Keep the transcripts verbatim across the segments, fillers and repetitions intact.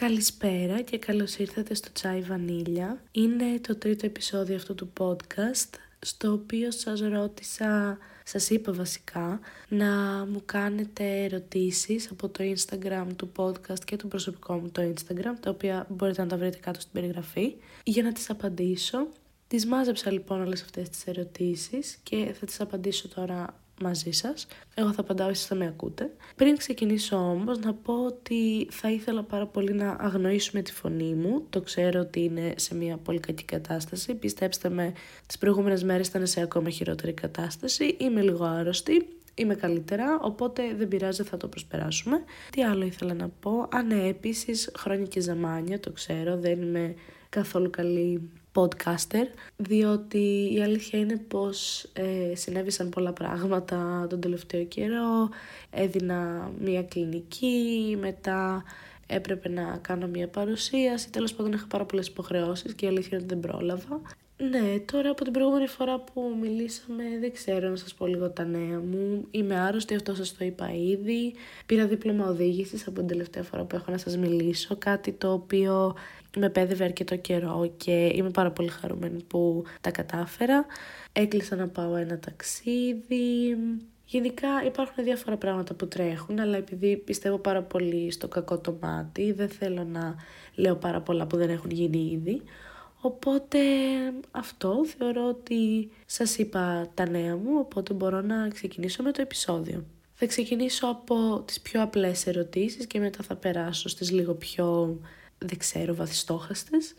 Καλησπέρα και καλώς ήρθατε στο Τσάι Βανίλια. Είναι το τρίτο επεισόδιο αυτού του podcast, στο οποίο σας ρώτησα, σας είπα βασικά, να μου κάνετε ερωτήσεις από το Instagram του podcast και το προσωπικό μου το Instagram, τα οποία μπορείτε να τα βρείτε κάτω στην περιγραφή, για να τις απαντήσω. Τις μάζεψα λοιπόν όλες αυτές τις ερωτήσεις και θα τις απαντήσω τώρα μαζί σας. Εγώ θα απαντάω, εσείς θα με ακούτε. Πριν ξεκινήσω όμως να πω ότι θα ήθελα πάρα πολύ να αγνοήσουμε τη φωνή μου. Το ξέρω ότι είναι σε μια πολύ κακή κατάσταση. Πιστέψτε με, τις προηγούμενες μέρες ήταν σε ακόμα χειρότερη κατάσταση. Είμαι λίγο άρρωστη, είμαι καλύτερα, οπότε δεν πειράζει, θα το προσπεράσουμε. Τι άλλο ήθελα να πω? Α, ναι, επίσης χρόνια και ζαμάνια, το ξέρω, δεν είμαι καθόλου καλή podcaster, διότι η αλήθεια είναι πως ε, συνέβησαν πολλά πράγματα τον τελευταίο καιρό. Έδινα μία κλινική, μετά έπρεπε να κάνω μία παρουσίαση, τέλος πάντων είχα πάρα πολλές υποχρεώσεις και η αλήθεια είναι ότι δεν πρόλαβα. Ναι, τώρα από την προηγούμενη φορά που μιλήσαμε δεν ξέρω να σας πω λίγο τα νέα μου. Είμαι άρρωστη, αυτό σας το είπα ήδη. Πήρα δίπλωμα οδήγησης από την τελευταία φορά που έχω να σας μιλήσω, κάτι το οποίο με πέδευε αρκετό καιρό και είμαι πάρα πολύ χαρούμενη που τα κατάφερα. Έκλεισα να πάω ένα ταξίδι. Γενικά υπάρχουν διάφορα πράγματα που τρέχουν, αλλά επειδή πιστεύω πάρα πολύ στο κακό το μάτι, δεν θέλω να λέω πάρα πολλά που δεν έχουν γίνει ήδη. Οπότε αυτό, θεωρώ ότι σας είπα τα νέα μου, οπότε μπορώ να ξεκινήσω με το επεισόδιο. Θα ξεκινήσω από τις πιο απλές ερωτήσεις και μετά θα περάσω στις λίγο πιο, δεν ξέρω, βαθιστόχαστες.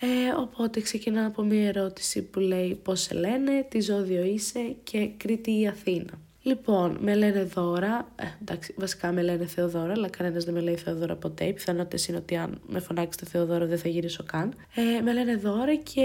Ε, οπότε ξεκινάω από μία ερώτηση που λέει πώς σε λένε, τι ζώδιο είσαι και Κρήτη ή Αθήνα. Λοιπόν, με λένε Δώρα, ε, εντάξει, βασικά με λένε Θεοδώρα, αλλά κανένας δεν με λέει Θεοδώρα ποτέ. Οι πιθανότητες είναι ότι αν με φωνάξετε Θεοδώρα δεν θα γυρίσω καν. Ε, με λένε Δώρα και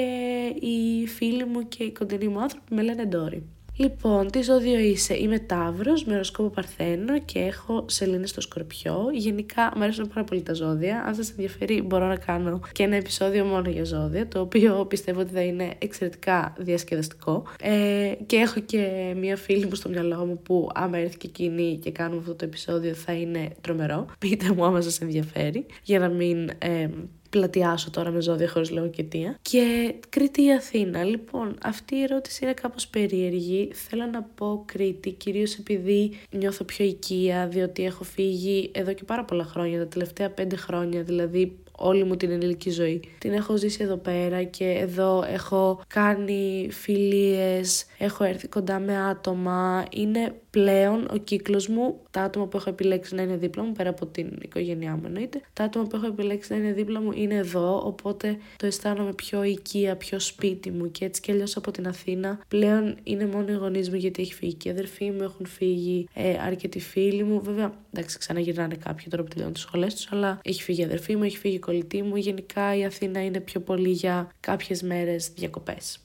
οι φίλοι μου και οι κοντινοί μου άνθρωποι με λένε Ντόρι. Λοιπόν, τι ζώδιο είσαι? Είμαι Ταύρος, με οροσκόπο Παρθένο και έχω σελήνη στο Σκορπιό. Γενικά μου αρέσουν πάρα πολύ τα ζώδια. Αν σας ενδιαφέρει, μπορώ να κάνω και ένα επεισόδιο μόνο για ζώδια, το οποίο πιστεύω ότι θα είναι εξαιρετικά διασκεδαστικό. Ε, και έχω και μία φίλη μου στο μυαλό μου που, άμα έρθει και εκείνη και κάνουμε αυτό το επεισόδιο, θα είναι τρομερό. Πείτε μου, άμα σας ενδιαφέρει, για να μην Ε, πλατιάσω τώρα με ζώδια χωρίς λόγο και αιτία. Και Κρήτη ή Αθήνα? Λοιπόν, αυτή η ερώτηση είναι κάπως περίεργη. Θέλω να πω Κρήτη, κυρίως επειδή νιώθω πιο οικία, διότι έχω φύγει εδώ και πάρα πολλά χρόνια, τα τελευταία πέντε χρόνια, δηλαδή όλη μου την ενήλικη ζωή. Την έχω ζήσει εδώ πέρα και εδώ έχω κάνει φιλίες, έχω έρθει κοντά με άτομα. Είναι πλέον ο κύκλος μου, τα άτομα που έχω επιλέξει να είναι δίπλα μου, πέρα από την οικογένειά μου εννοείται, τα άτομα που έχω επιλέξει να είναι δίπλα μου είναι εδώ, οπότε το αισθάνομαι πιο οικία, πιο σπίτι μου. Και έτσι κι αλλιώς από την Αθήνα πλέον είναι μόνο οι γονείς μου, γιατί έχει φύγει και οι αδερφοί μου, έχουν φύγει ε, αρκετοί φίλοι μου. Βέβαια, εντάξει, ξαναγυρνάνε κάποιοι τώρα που τελειώνουν τις σχολές τους, αλλά έχει φύγει η αδερφή μου, έχει φύγει η κολλητή μου. Γενικά η Αθήνα είναι πιο πολύ για κάποιες μέρες διακοπές.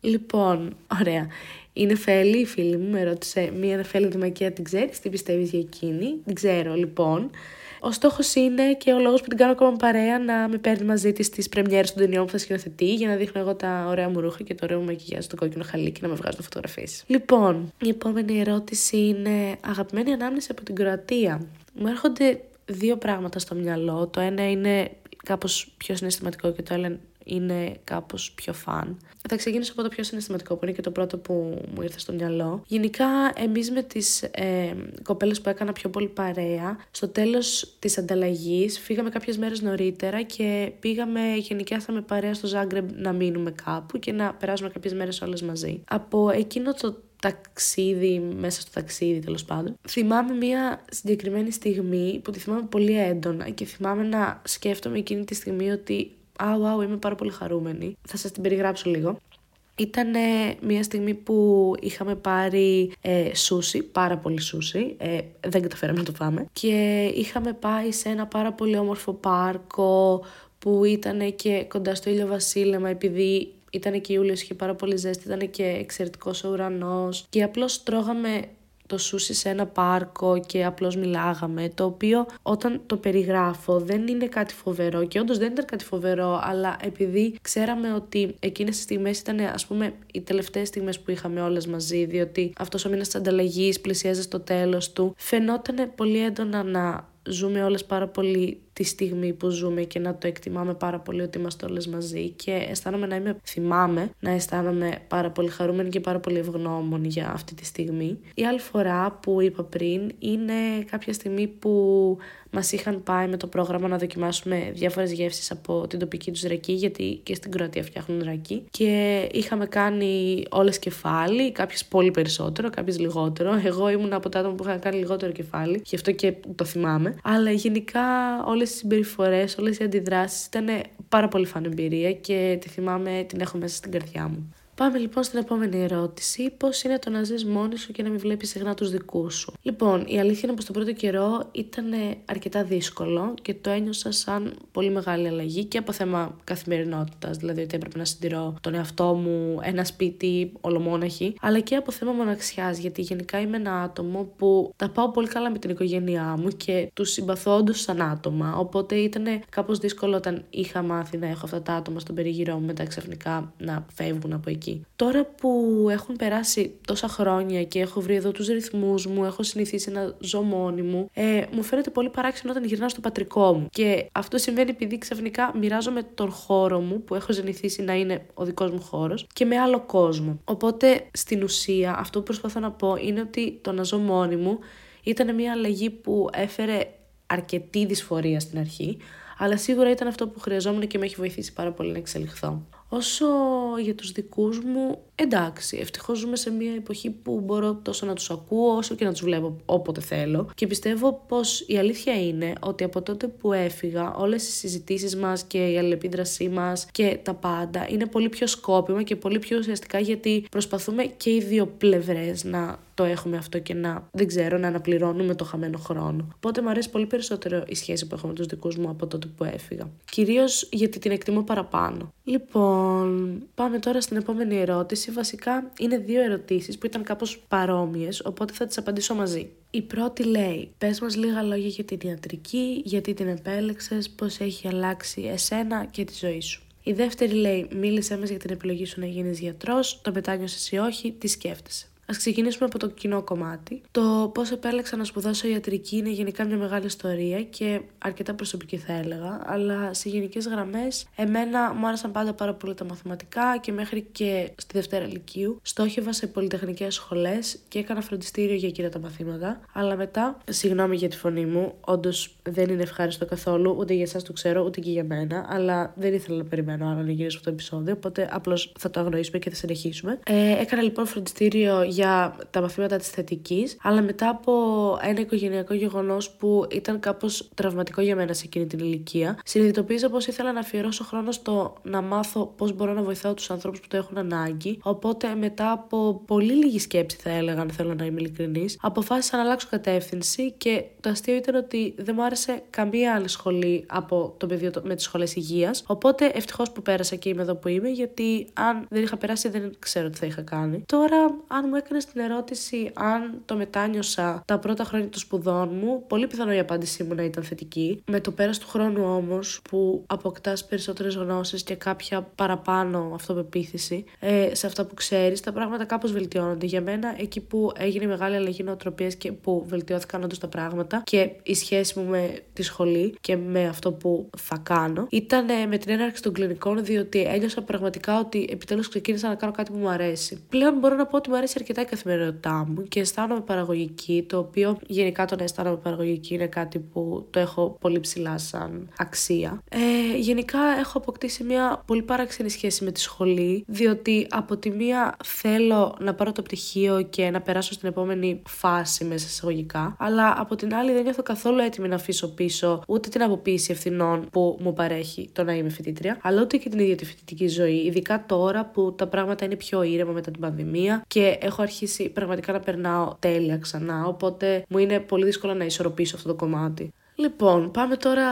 Λοιπόν, ωραία. Η Νεφέλη, η φίλη μου, με ρώτησε, μία Νεφέλη Δημακία, την ξέρεις, τι πιστεύεις για εκείνη? Την ξέρω, λοιπόν. Ο στόχος είναι και ο λόγος που την κάνω ακόμα παρέα να με παίρνει μαζί της στις πρεμιέρες των ταινιών που θα σκηνοθετεί, για να δείχνω εγώ τα ωραία μου ρούχα και το ωραίο μου μακιγιάζ, το κόκκινο χαλί, και να με βγάζουν φωτογραφίες. Λοιπόν, η επόμενη ερώτηση είναι αγαπημένη ανάμνηση από την Κροατία. Μου έρχονται δύο πράγματα στο μυαλό. Το ένα είναι κάπως πιο συναισθηματικό και το άλλο είναι κάπως πιο φαν. Θα ξεκινήσω από το πιο συναισθηματικό, που είναι και το πρώτο που μου ήρθε στο μυαλό. Γενικά, εμείς με τις ε, κοπέλες που έκανα πιο πολύ παρέα, στο τέλος της ανταλλαγής φύγαμε κάποιες μέρες νωρίτερα και πήγαμε, γενικιάσαμε παρέα στο Ζάγκρεμπ να μείνουμε κάπου και να περάσουμε κάποιες μέρες όλες μαζί. Από εκείνο το ταξίδι, μέσα στο ταξίδι τέλος πάντων, θυμάμαι μία συγκεκριμένη στιγμή που τη θυμάμαι πολύ έντονα και θυμάμαι να σκέφτομαι εκείνη τη στιγμή ότι Άου, άου, είμαι πάρα πολύ χαρούμενη. Θα σας την περιγράψω λίγο. Ήταν μια στιγμή που είχαμε πάρει ε, σούσι, πάρα πολύ σούσι, ε, δεν καταφέραμε να το φάμε. Και είχαμε πάει σε ένα πάρα πολύ όμορφο πάρκο που ήταν και κοντά στο ήλιο βασίλεμα, επειδή ήταν και Ιούλιος, είχε πάρα πολύ ζέστη, ήταν και εξαιρετικός ο ουρανός. Και απλώς τρώγαμε το σούσι σε ένα πάρκο και απλώς μιλάγαμε, το οποίο όταν το περιγράφω δεν είναι κάτι φοβερό και όντως δεν ήταν κάτι φοβερό, αλλά επειδή ξέραμε ότι εκείνες τις στιγμές ήταν, ας πούμε, οι τελευταίες στιγμές που είχαμε όλες μαζί, διότι αυτός ο μήνας της ανταλλαγής πλησιάζει στο τέλος του, φαινόταν πολύ έντονα να ζούμε όλες πάρα πολύ τη στιγμή που ζούμε και να το εκτιμάμε πάρα πολύ ότι είμαστε όλες μαζί, και αισθάνομαι να είμαι, θυμάμαι, να αισθάνομαι πάρα πολύ χαρούμενη και πάρα πολύ ευγνώμων για αυτή τη στιγμή. Η άλλη φορά που είπα πριν είναι κάποια στιγμή που μας είχαν πάει με το πρόγραμμα να δοκιμάσουμε διάφορες γεύσεις από την τοπική τους ρακί, γιατί και στην Κροατία φτιάχνουν ρακί, και είχαμε κάνει όλες κεφάλι, κάποιες πολύ περισσότερο, κάποιες λιγότερο. Εγώ ήμουν από τα άτομα που είχαν κάνει λιγότερο κεφάλι, γι' αυτό και το θυμάμαι. Αλλά γενικά όλες οι συμπεριφορές, όλες οι αντιδράσεις ήταν πάρα πολύ φαν εμπειρία και τη θυμάμαι, την έχω μέσα στην καρδιά μου. Πάμε λοιπόν στην επόμενη ερώτηση. Πώς είναι το να ζεις μόνη σου και να μην βλέπεις συχνά τους δικούς σου? Λοιπόν, η αλήθεια είναι πως τον πρώτο καιρό ήταν αρκετά δύσκολο και το ένιωσα σαν πολύ μεγάλη αλλαγή και από θέμα καθημερινότητας, δηλαδή ότι έπρεπε να συντηρώ τον εαυτό μου, ένα σπίτι, ολομόναχη, αλλά και από θέμα μοναξιάς, γιατί γενικά είμαι ένα άτομο που τα πάω πολύ καλά με την οικογένειά μου και τους συμπαθώ όντως σαν άτομα. Οπότε ήταν κάπως δύσκολο όταν είχα μάθει να έχω αυτά τα άτομα στον περίγυρό μου, μετά ξαφνικά να φεύγουν από εκεί. Τώρα που έχουν περάσει τόσα χρόνια και έχω βρει εδώ τους ρυθμούς μου, έχω συνηθίσει να ζω μόνη μου, ε, μου φαίνεται πολύ παράξενο όταν γυρνάω στο πατρικό μου. Και αυτό συμβαίνει επειδή ξαφνικά μοιράζομαι τον χώρο μου που έχω συνηθίσει να είναι ο δικός μου χώρος και με άλλο κόσμο. Οπότε στην ουσία αυτό που προσπαθώ να πω είναι ότι το να ζω μόνη μου ήταν μια αλλαγή που έφερε αρκετή δυσφορία στην αρχή, αλλά σίγουρα ήταν αυτό που χρειαζόμουν και με έχει βοηθήσει πάρα πολύ να εξελιχθώ. Όσο για τους δικούς μου, εντάξει, ευτυχώς ζούμε σε μια εποχή που μπορώ τόσο να τους ακούω όσο και να τους βλέπω όποτε θέλω, και πιστεύω πως η αλήθεια είναι ότι από τότε που έφυγα όλες οι συζητήσεις μας και η αλληλεπίδρασή μας και τα πάντα είναι πολύ πιο σκόπιμα και πολύ πιο ουσιαστικά, γιατί προσπαθούμε και οι δύο πλευρές να το έχουμε αυτό και να, δεν ξέρω, να αναπληρώνουμε το χαμένο χρόνο. Οπότε μου αρέσει πολύ περισσότερο η σχέση που έχω με τους δικούς μου από τότε που έφυγα. Κυρίως γιατί την εκτιμώ παραπάνω. Λοιπόν, πάμε τώρα στην επόμενη ερώτηση. Βασικά είναι δύο ερωτήσεις που ήταν κάπως παρόμοιες, οπότε θα τις απαντήσω μαζί. Η πρώτη λέει: πες μας λίγα λόγια για την ιατρική, γιατί την επέλεξες, πώς έχει αλλάξει εσένα και τη ζωή σου. Η δεύτερη λέει: μίλησέ μας για την επιλογή σου να γίνεις γιατρός, το μετάνιωσες ή όχι, τι σκέφτεσαι? Ας ξεκινήσουμε από το κοινό κομμάτι. Το πώς επέλεξα να σπουδάσω ιατρική είναι γενικά μια μεγάλη ιστορία και αρκετά προσωπική θα έλεγα, αλλά σε γενικές γραμμές εμένα μου άρεσαν πάντα πάρα πολύ τα μαθηματικά και μέχρι και στη Δευτέρα Λυκείου στόχευα σε πολυτεχνικές σχολές και έκανα φροντιστήριο για εκείνα τα μαθήματα, αλλά μετά, συγγνώμη για τη φωνή μου, όντως δεν είναι ευχάριστο καθόλου, ούτε για εσάς το ξέρω, ούτε και για μένα, αλλά δεν ήθελα να περιμένω άλλο να γυρίσω αυτό το επεισόδιο, οπότε απλώς θα το αγνοήσουμε και θα συνεχίσουμε. Ε, έκανα λοιπόν φροντιστήριο για τα μαθήματα της θετικής, αλλά μετά από ένα οικογενειακό γεγονός που ήταν κάπως τραυματικό για μένα σε εκείνη την ηλικία, συνειδητοποίησα πως ήθελα να αφιερώσω χρόνο στο να μάθω πώς μπορώ να βοηθάω τους ανθρώπους που το έχουν ανάγκη. Οπότε μετά από πολύ λίγη σκέψη, θα έλεγα, αν θέλω να είμαι ειλικρινής, αποφάσισα να αλλάξω κατεύθυνση, και το αστείο ήταν ότι δεν μου άρεσε καμία άλλη σχολή από το πεδίο με τις σχολές υγείας. Οπότε ευτυχώς που πέρασα και είμαι εδώ που είμαι, γιατί αν δεν είχα περάσει, δεν ξέρω τι θα είχα κάνει. Τώρα, αν μου έκανε στην ερώτηση αν το μετάνιωσα τα πρώτα χρόνια των σπουδών μου, πολύ πιθανό η απάντησή μου να ήταν θετική. Με το πέρας του χρόνου όμως, που αποκτάς περισσότερες γνώσεις και κάποια παραπάνω αυτοπεποίθηση ε, σε αυτά που ξέρεις, τα πράγματα κάπως βελτιώνονται. Για μένα, εκεί που έγινε μεγάλη αλλαγή νοοτροπίας και που βελτιώθηκαν όντως τα πράγματα και η σχέση μου με τη σχολή και με αυτό που θα κάνω, ήταν με την έναρξη των κλινικών, διότι ένιωσα πραγματικά ότι επιτέλους ξεκίνησα να κάνω κάτι που μου αρέσει. Πλέον μπορώ να πω ότι μου αρέσει αρκετά η καθημερινότητά μου και αισθάνομαι παραγωγική, το οποίο γενικά το να αισθάνομαι παραγωγική είναι κάτι που το έχω πολύ ψηλά σαν αξία. Ε, γενικά έχω αποκτήσει μια πολύ παράξενη σχέση με τη σχολή, διότι από τη μία θέλω να πάρω το πτυχίο και να περάσω στην επόμενη φάση μέσα εισαγωγικά, αλλά από την άλλη δεν νιώθω καθόλου έτοιμη να αφήσω πίσω ούτε την αποποίηση ευθυνών που μου παρέχει το να είμαι φοιτήτρια, αλλά ούτε και την ίδια τη φοιτητική ζωή, ειδικά τώρα που τα πράγματα είναι πιο ήρεμα μετά την πανδημία και έχω αρχίσει πραγματικά να περνάω τέλεια ξανά, οπότε μου είναι πολύ δύσκολο να ισορροπήσω αυτό το κομμάτι. Λοιπόν, πάμε τώρα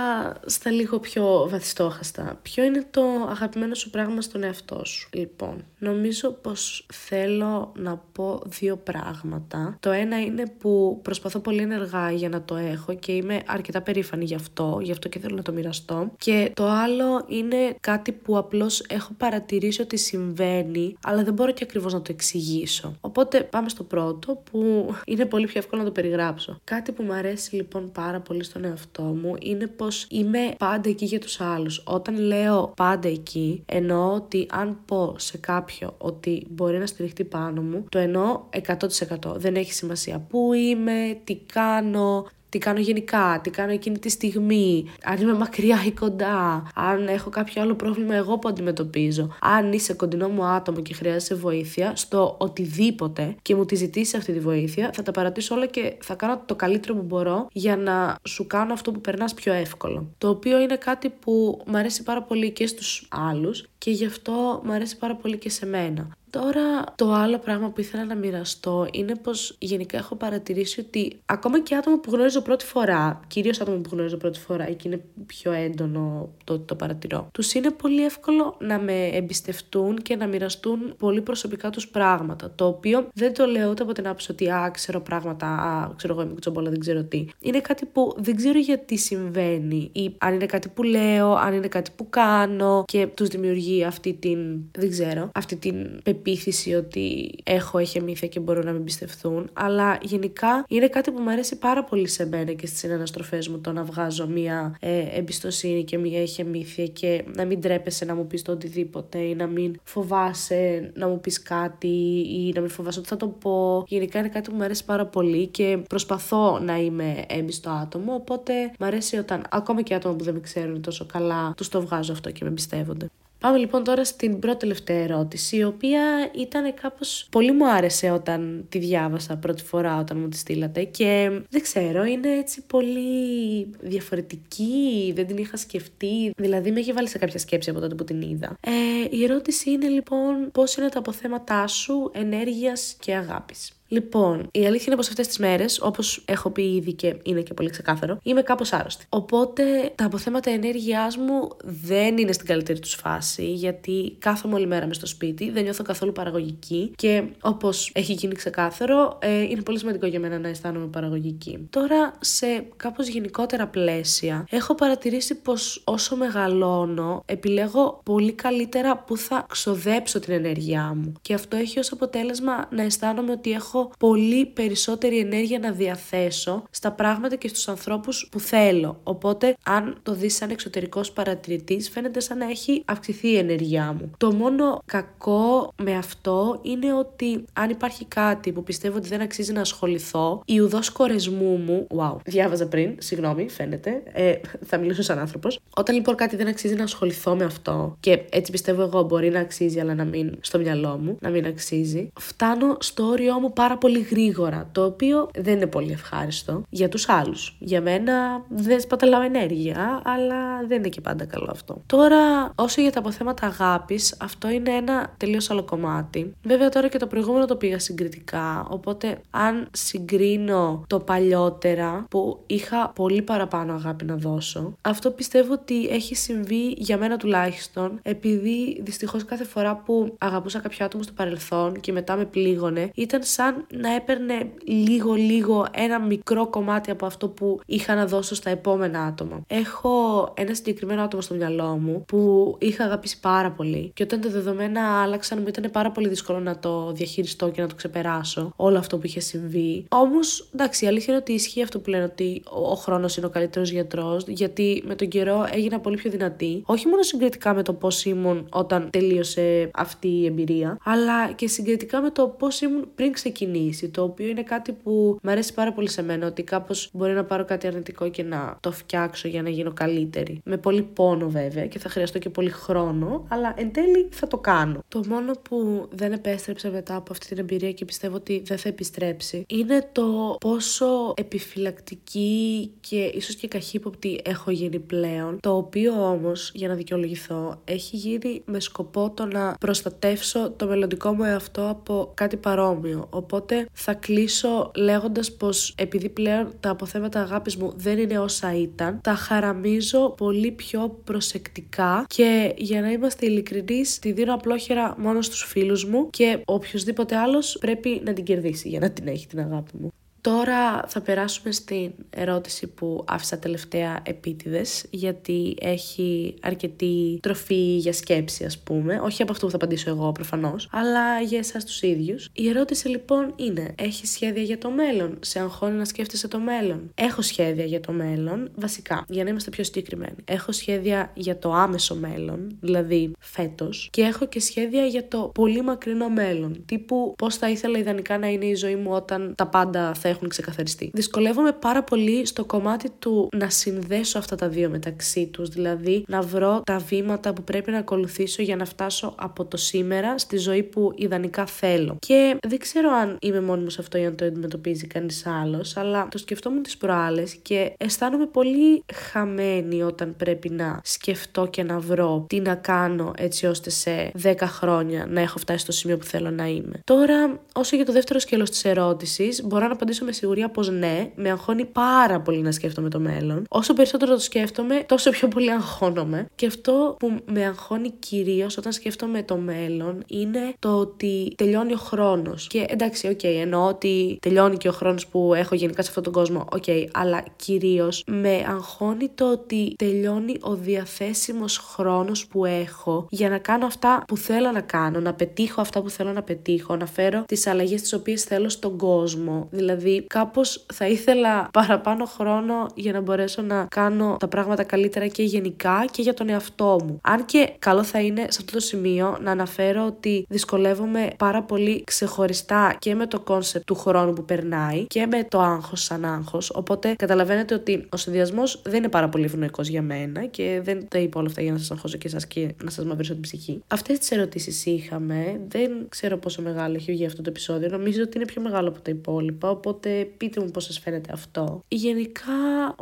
στα λίγο πιο βαθιστόχαστα. Ποιο είναι το αγαπημένο σου πράγμα στον εαυτό σου? Λοιπόν, νομίζω πως θέλω να πω δύο πράγματα. Το ένα είναι που προσπαθώ πολύ ενεργά για να το έχω και είμαι αρκετά περήφανη γι' αυτό, γι' αυτό και θέλω να το μοιραστώ. Και το άλλο είναι κάτι που απλώς έχω παρατηρήσει ότι συμβαίνει, αλλά δεν μπορώ και ακριβώς να το εξηγήσω. Οπότε πάμε στο πρώτο, που είναι πολύ πιο εύκολο να το περιγράψω. Κάτι που μου αρέσει λοιπόν πάρα πολύ στον εαυτό εαυτό μου είναι πως είμαι πάντα εκεί για τους άλλους. Όταν λέω πάντα εκεί, εννοώ ότι αν πω σε κάποιον ότι μπορεί να στηριχτεί πάνω μου, το εννοώ εκατό τοις εκατό. Δεν έχει σημασία πού είμαι, τι κάνω, τι κάνω γενικά, τι κάνω εκείνη τη στιγμή, αν είμαι μακριά ή κοντά, αν έχω κάποιο άλλο πρόβλημα εγώ που αντιμετωπίζω. Αν είσαι κοντινό μου άτομο και χρειάζεσαι βοήθεια στο οτιδήποτε και μου τη ζητήσει αυτή τη βοήθεια, θα τα παρατήσω όλα και θα κάνω το καλύτερο που μπορώ για να σου κάνω αυτό που περνάς πιο εύκολο. Το οποίο είναι κάτι που μου αρέσει πάρα πολύ και στους άλλους και γι' αυτό μου αρέσει πάρα πολύ και σε μένα. Τώρα, το άλλο πράγμα που ήθελα να μοιραστώ είναι πως γενικά έχω παρατηρήσει ότι ακόμα και άτομα που γνωρίζω πρώτη φορά, κυρίως άτομα που γνωρίζω πρώτη φορά, εκεί είναι πιο έντονο το ότι το παρατηρώ, τους είναι πολύ εύκολο να με εμπιστευτούν και να μοιραστούν πολύ προσωπικά τους πράγματα. Το οποίο δεν το λέω ούτε από την άποψη ότι α, ξέρω πράγματα, α, ξέρω εγώ είμαι κουτσομπόλα, δεν ξέρω τι. Είναι κάτι που δεν ξέρω γιατί συμβαίνει, ή αν είναι κάτι που λέω, αν είναι κάτι που κάνω και τους δημιουργεί αυτή την, δεν ξέρω, αυτή την πεποίθηση ότι έχω εχεμήθεια και μπορούν να με εμπιστευτούν, αλλά γενικά είναι κάτι που μου αρέσει πάρα πολύ σε μένα και στις συναναστροφές μου, το να βγάζω μια ε, εμπιστοσύνη και μια εχεμήθεια και να μην τρέπεσαι να μου πεις το οτιδήποτε ή να μην φοβάσαι να μου πεις κάτι ή να μην φοβάσαι ότι θα το πω. Γενικά είναι κάτι που μου αρέσει πάρα πολύ και προσπαθώ να είμαι έμπιστο άτομο, οπότε μου αρέσει όταν ακόμα και άτομα που δεν με ξέρουν τόσο καλά τους το βγάζω αυτό και με εμπιστεύονται. Πάμε λοιπόν τώρα στην πρώτη τελευταία ερώτηση, η οποία ήταν κάπως πολύ μου άρεσε όταν τη διάβασα πρώτη φορά όταν μου τη στείλατε και δεν ξέρω, είναι έτσι πολύ διαφορετική, δεν την είχα σκεφτεί, δηλαδή με είχε βάλει σε κάποια σκέψη από τότε που την είδα. Ε, η ερώτηση είναι λοιπόν πώς είναι τα αποθέματά σου ενέργειας και αγάπης. Λοιπόν, η αλήθεια είναι πως αυτές τις μέρες, όπως έχω πει ήδη και είναι και πολύ ξεκάθαρο, είμαι κάπως άρρωστη. Οπότε τα αποθέματα ενέργειάς μου δεν είναι στην καλύτερη τους φάση, γιατί κάθομαι όλη μέρα μες στο σπίτι, δεν νιώθω καθόλου παραγωγική και όπως έχει γίνει ξεκάθαρο, ε, είναι πολύ σημαντικό για μένα να αισθάνομαι παραγωγική. Τώρα, σε κάπως γενικότερα πλαίσια, έχω παρατηρήσει πως όσο μεγαλώνω, επιλέγω πολύ καλύτερα που θα ξοδέψω την ενέργειά μου. Και αυτό έχει ως αποτέλεσμα να αισθάνομαι ότι έχω πολύ περισσότερη ενέργεια να διαθέσω στα πράγματα και στους ανθρώπους που θέλω. Οπότε, αν το δεις σαν εξωτερικός παρατηρητής, φαίνεται σαν να έχει αυξηθεί η ενέργειά μου. Το μόνο κακό με αυτό είναι ότι αν υπάρχει κάτι που πιστεύω ότι δεν αξίζει να ασχοληθώ, η ουδός κορεσμού μου. Wow, διάβαζα πριν, συγγνώμη, φαίνεται. Ε, θα μιλήσω σαν άνθρωπος. Όταν λοιπόν κάτι δεν αξίζει να ασχοληθώ με αυτό, και έτσι πιστεύω εγώ, μπορεί να αξίζει, αλλά να μην στο μυαλό μου, να μην αξίζει, φτάνω στο όριό μου πάρα πολύ γρήγορα, το οποίο δεν είναι πολύ ευχάριστο για τους άλλους. Για μένα δεν σπαταλάω ενέργεια, αλλά δεν είναι και πάντα καλό αυτό. Τώρα, όσο για τα αποθέματα αγάπης, αυτό είναι ένα τελείως άλλο κομμάτι. Βέβαια, τώρα και το προηγούμενο το πήγα συγκριτικά, οπότε αν συγκρίνω το παλιότερα, που είχα πολύ παραπάνω αγάπη να δώσω, αυτό πιστεύω ότι έχει συμβεί για μένα τουλάχιστον, επειδή δυστυχώς κάθε φορά που αγαπούσα κάποιο άτομο στο παρελθόν και μετά με πλήγωνε, ήταν σαν να έπαιρνε λίγο λίγο ένα μικρό κομμάτι από αυτό που είχα να δώσω στα επόμενα άτομα. Έχω ένα συγκεκριμένο άτομο στο μυαλό μου που είχα αγαπήσει πάρα πολύ και όταν τα δεδομένα άλλαξαν μου ήταν πάρα πολύ δύσκολο να το διαχειριστώ και να το ξεπεράσω όλο αυτό που είχε συμβεί. Όμως, εντάξει, η αλήθεια είναι ότι ισχύει αυτό που λένε ότι ο χρόνος είναι ο καλύτερος γιατρός, γιατί με τον καιρό έγινα πολύ πιο δυνατή, όχι μόνο συγκριτικά με το πώς ήμουν όταν τελείωσε αυτή η εμπειρία, αλλά και συγκριτικά με το πώς ήμουν πριν ξεκινήσω. Κινήσει, το οποίο είναι κάτι που μου αρέσει πάρα πολύ σε μένα, ότι κάπως μπορεί να πάρω κάτι αρνητικό και να το φτιάξω για να γίνω καλύτερη. Με πολύ πόνο βέβαια και θα χρειαστώ και πολύ χρόνο, αλλά εν τέλει θα το κάνω. Το μόνο που δεν επέστρεψε μετά από αυτή την εμπειρία και πιστεύω ότι δεν θα επιστρέψει είναι το πόσο επιφυλακτική και ίσως και καχύποπτη έχω γίνει πλέον, το οποίο όμως, για να δικαιολογηθώ, έχει γίνει με σκοπό το να προστατεύσω το μελλοντικό μου εαυτό από κάτι παρόμοιο. Οπότε θα κλείσω λέγοντας πως επειδή πλέον τα αποθέματα αγάπης μου δεν είναι όσα ήταν, τα χαραμίζω πολύ πιο προσεκτικά και για να είμαστε ειλικρινείς, τη δίνω απλόχερα μόνο στους φίλους μου και οποιοδήποτε άλλος πρέπει να την κερδίσει για να την έχει την αγάπη μου. Τώρα θα περάσουμε στην ερώτηση που άφησα τελευταία επίτηδες, γιατί έχει αρκετή τροφή για σκέψη, ας πούμε. Όχι από αυτό που θα απαντήσω εγώ προφανώς, αλλά για εσάς τους ίδιους. Η ερώτηση λοιπόν είναι: έχεις σχέδια για το μέλλον? Σε αγχώνει να σκέφτεσαι το μέλλον? Έχω σχέδια για το μέλλον, βασικά, για να είμαστε πιο συγκεκριμένοι. Έχω σχέδια για το άμεσο μέλλον, δηλαδή φέτος, και έχω και σχέδια για το πολύ μακρινό μέλλον. Τύπου πώς θα ήθελα ιδανικά να είναι η ζωή μου όταν τα πάντα θα έχουν ξεκαθαριστεί. Δυσκολεύομαι πάρα πολύ στο κομμάτι του να συνδέσω αυτά τα δύο μεταξύ τους, δηλαδή να βρω τα βήματα που πρέπει να ακολουθήσω για να φτάσω από το σήμερα στη ζωή που ιδανικά θέλω. Και δεν ξέρω αν είμαι μόνη μου σε αυτό ή αν το αντιμετωπίζει κανείς άλλος, αλλά το σκεφτόμουν τις προάλλες και αισθάνομαι πολύ χαμένη όταν πρέπει να σκεφτώ και να βρω τι να κάνω έτσι ώστε σε δέκα χρόνια να έχω φτάσει στο σημείο που θέλω να είμαι. Τώρα, όσο για το δεύτερο σκέλος της ερώτησης, μπορώ να απαντήσω με σιγουριά πως ναι, με αγχώνει πάρα πολύ να σκέφτομαι το μέλλον. Όσο περισσότερο το σκέφτομαι, τόσο πιο πολύ αγχώνομαι. Και αυτό που με αγχώνει κυρίως όταν σκέφτομαι το μέλλον είναι το ότι τελειώνει ο χρόνος. Και εντάξει, οκ, okay, εννοώ ότι τελειώνει και ο χρόνος που έχω γενικά σε αυτόν τον κόσμο, οκ, okay, αλλά κυρίως με αγχώνει το ότι τελειώνει ο διαθέσιμος χρόνος που έχω για να κάνω αυτά που θέλω να κάνω, να πετύχω αυτά που θέλω να πετύχω, να φέρω τις αλλαγές τις οποίες θέλω στον κόσμο. Δηλαδή, κάπως θα ήθελα παραπάνω χρόνο για να μπορέσω να κάνω τα πράγματα καλύτερα και γενικά και για τον εαυτό μου. Αν και καλό θα είναι σε αυτό το σημείο να αναφέρω ότι δυσκολεύομαι πάρα πολύ ξεχωριστά και με το κόνσεπτ του χρόνου που περνάει και με το άγχος σαν άγχος. Οπότε καταλαβαίνετε ότι ο συνδυασμός δεν είναι πάρα πολύ ευνοϊκός για μένα και δεν τα είπα όλα αυτά για να σας αγχώσω και εσάς και να σας μαυρίσω την ψυχή. Αυτές τις ερωτήσεις είχαμε. Δεν ξέρω πόσο μεγάλο έχει βγει αυτό το επεισόδιο. Νομίζω ότι είναι πιο μεγάλο από τα υπόλοιπα. Οπότε πείτε μου πώς σας φαίνεται αυτό. Γενικά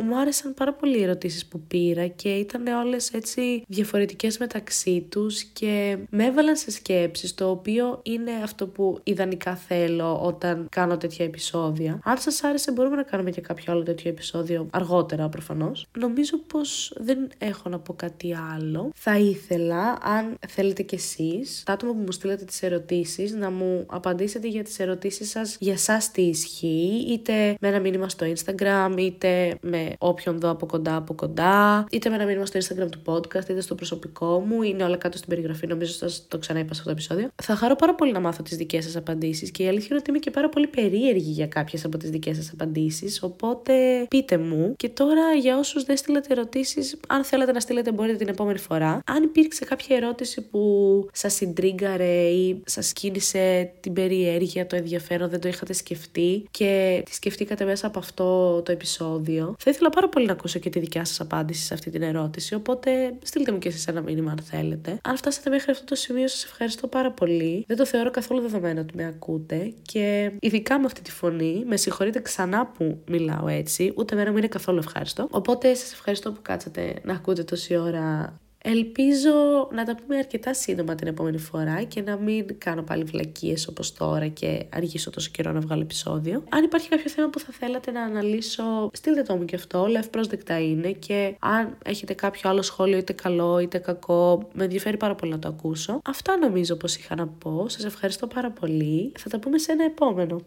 μου άρεσαν πάρα πολύ οι ερωτήσεις που πήρα και ήταν όλες έτσι διαφορετικές μεταξύ τους και με έβαλαν σε σκέψεις, το οποίο είναι αυτό που ιδανικά θέλω όταν κάνω τέτοια επεισόδια. Αν σας άρεσε μπορούμε να κάνουμε και κάποιο άλλο τέτοιο επεισόδιο αργότερα προφανώς. Νομίζω πως δεν έχω να πω κάτι άλλο. Θα ήθελα, αν θέλετε κι εσείς, τα άτομα που μου στείλετε τις ερωτήσεις, να μου απαντήσετε για τις ερωτήσεις σας, για σας τι ισχύει, είτε με ένα μήνυμα στο Instagram, είτε με όποιον δω από κοντά από κοντά, είτε με ένα μήνυμα στο Instagram του podcast, είτε στο προσωπικό μου. Είναι όλα κάτω στην περιγραφή, νομίζω σας το ξαναείπα σε αυτό το επεισόδιο. Θα χαρώ πάρα πολύ να μάθω τις δικές σας απαντήσεις και η αλήθεια είναι ότι είμαι και πάρα πολύ περίεργη για κάποιες από τις δικές σας απαντήσεις, οπότε πείτε μου. Και τώρα, για όσους δεν στείλετε ερωτήσεις, αν θέλετε να στείλετε μπορείτε την επόμενη φορά. Αν υπήρξε κάποια ερώτηση που σας συντρίγκαρε ή σας κίνησε την περιέργεια, το ενδιαφέρον, δεν το είχατε σκεφτεί και τη σκεφτήκατε μέσα από αυτό το επεισόδιο, θα ήθελα πάρα πολύ να ακούσω και τη δικιά σας απάντηση σε αυτή την ερώτηση. Οπότε στείλτε μου και εσείς ένα μήνυμα αν θέλετε. Αν φτάσατε μέχρι αυτό το σημείο, σας ευχαριστώ πάρα πολύ. Δεν το θεωρώ καθόλου δεδομένο ότι με ακούτε και ειδικά με αυτή τη φωνή, με συγχωρείτε ξανά που μιλάω έτσι, ούτε μέρα μου είναι καθόλου ευχάριστο. Οπότε σας ευχαριστώ που κάτσατε να ακούτε τόση ώρα. Ελπίζω να τα πούμε αρκετά σύντομα την επόμενη φορά και να μην κάνω πάλι βλακίες όπως τώρα και αργήσω τόσο καιρό να βγάλω επεισόδιο. Αν υπάρχει κάποιο θέμα που θα θέλατε να αναλύσω, στείλτε το μου και αυτό, όλα ευπρόσδεκτα είναι, και αν έχετε κάποιο άλλο σχόλιο, είτε καλό είτε κακό, με ενδιαφέρει πάρα πολύ να το ακούσω. Αυτά νομίζω πως είχα να πω. Σας ευχαριστώ πάρα πολύ. Θα τα πούμε σε ένα επόμενο.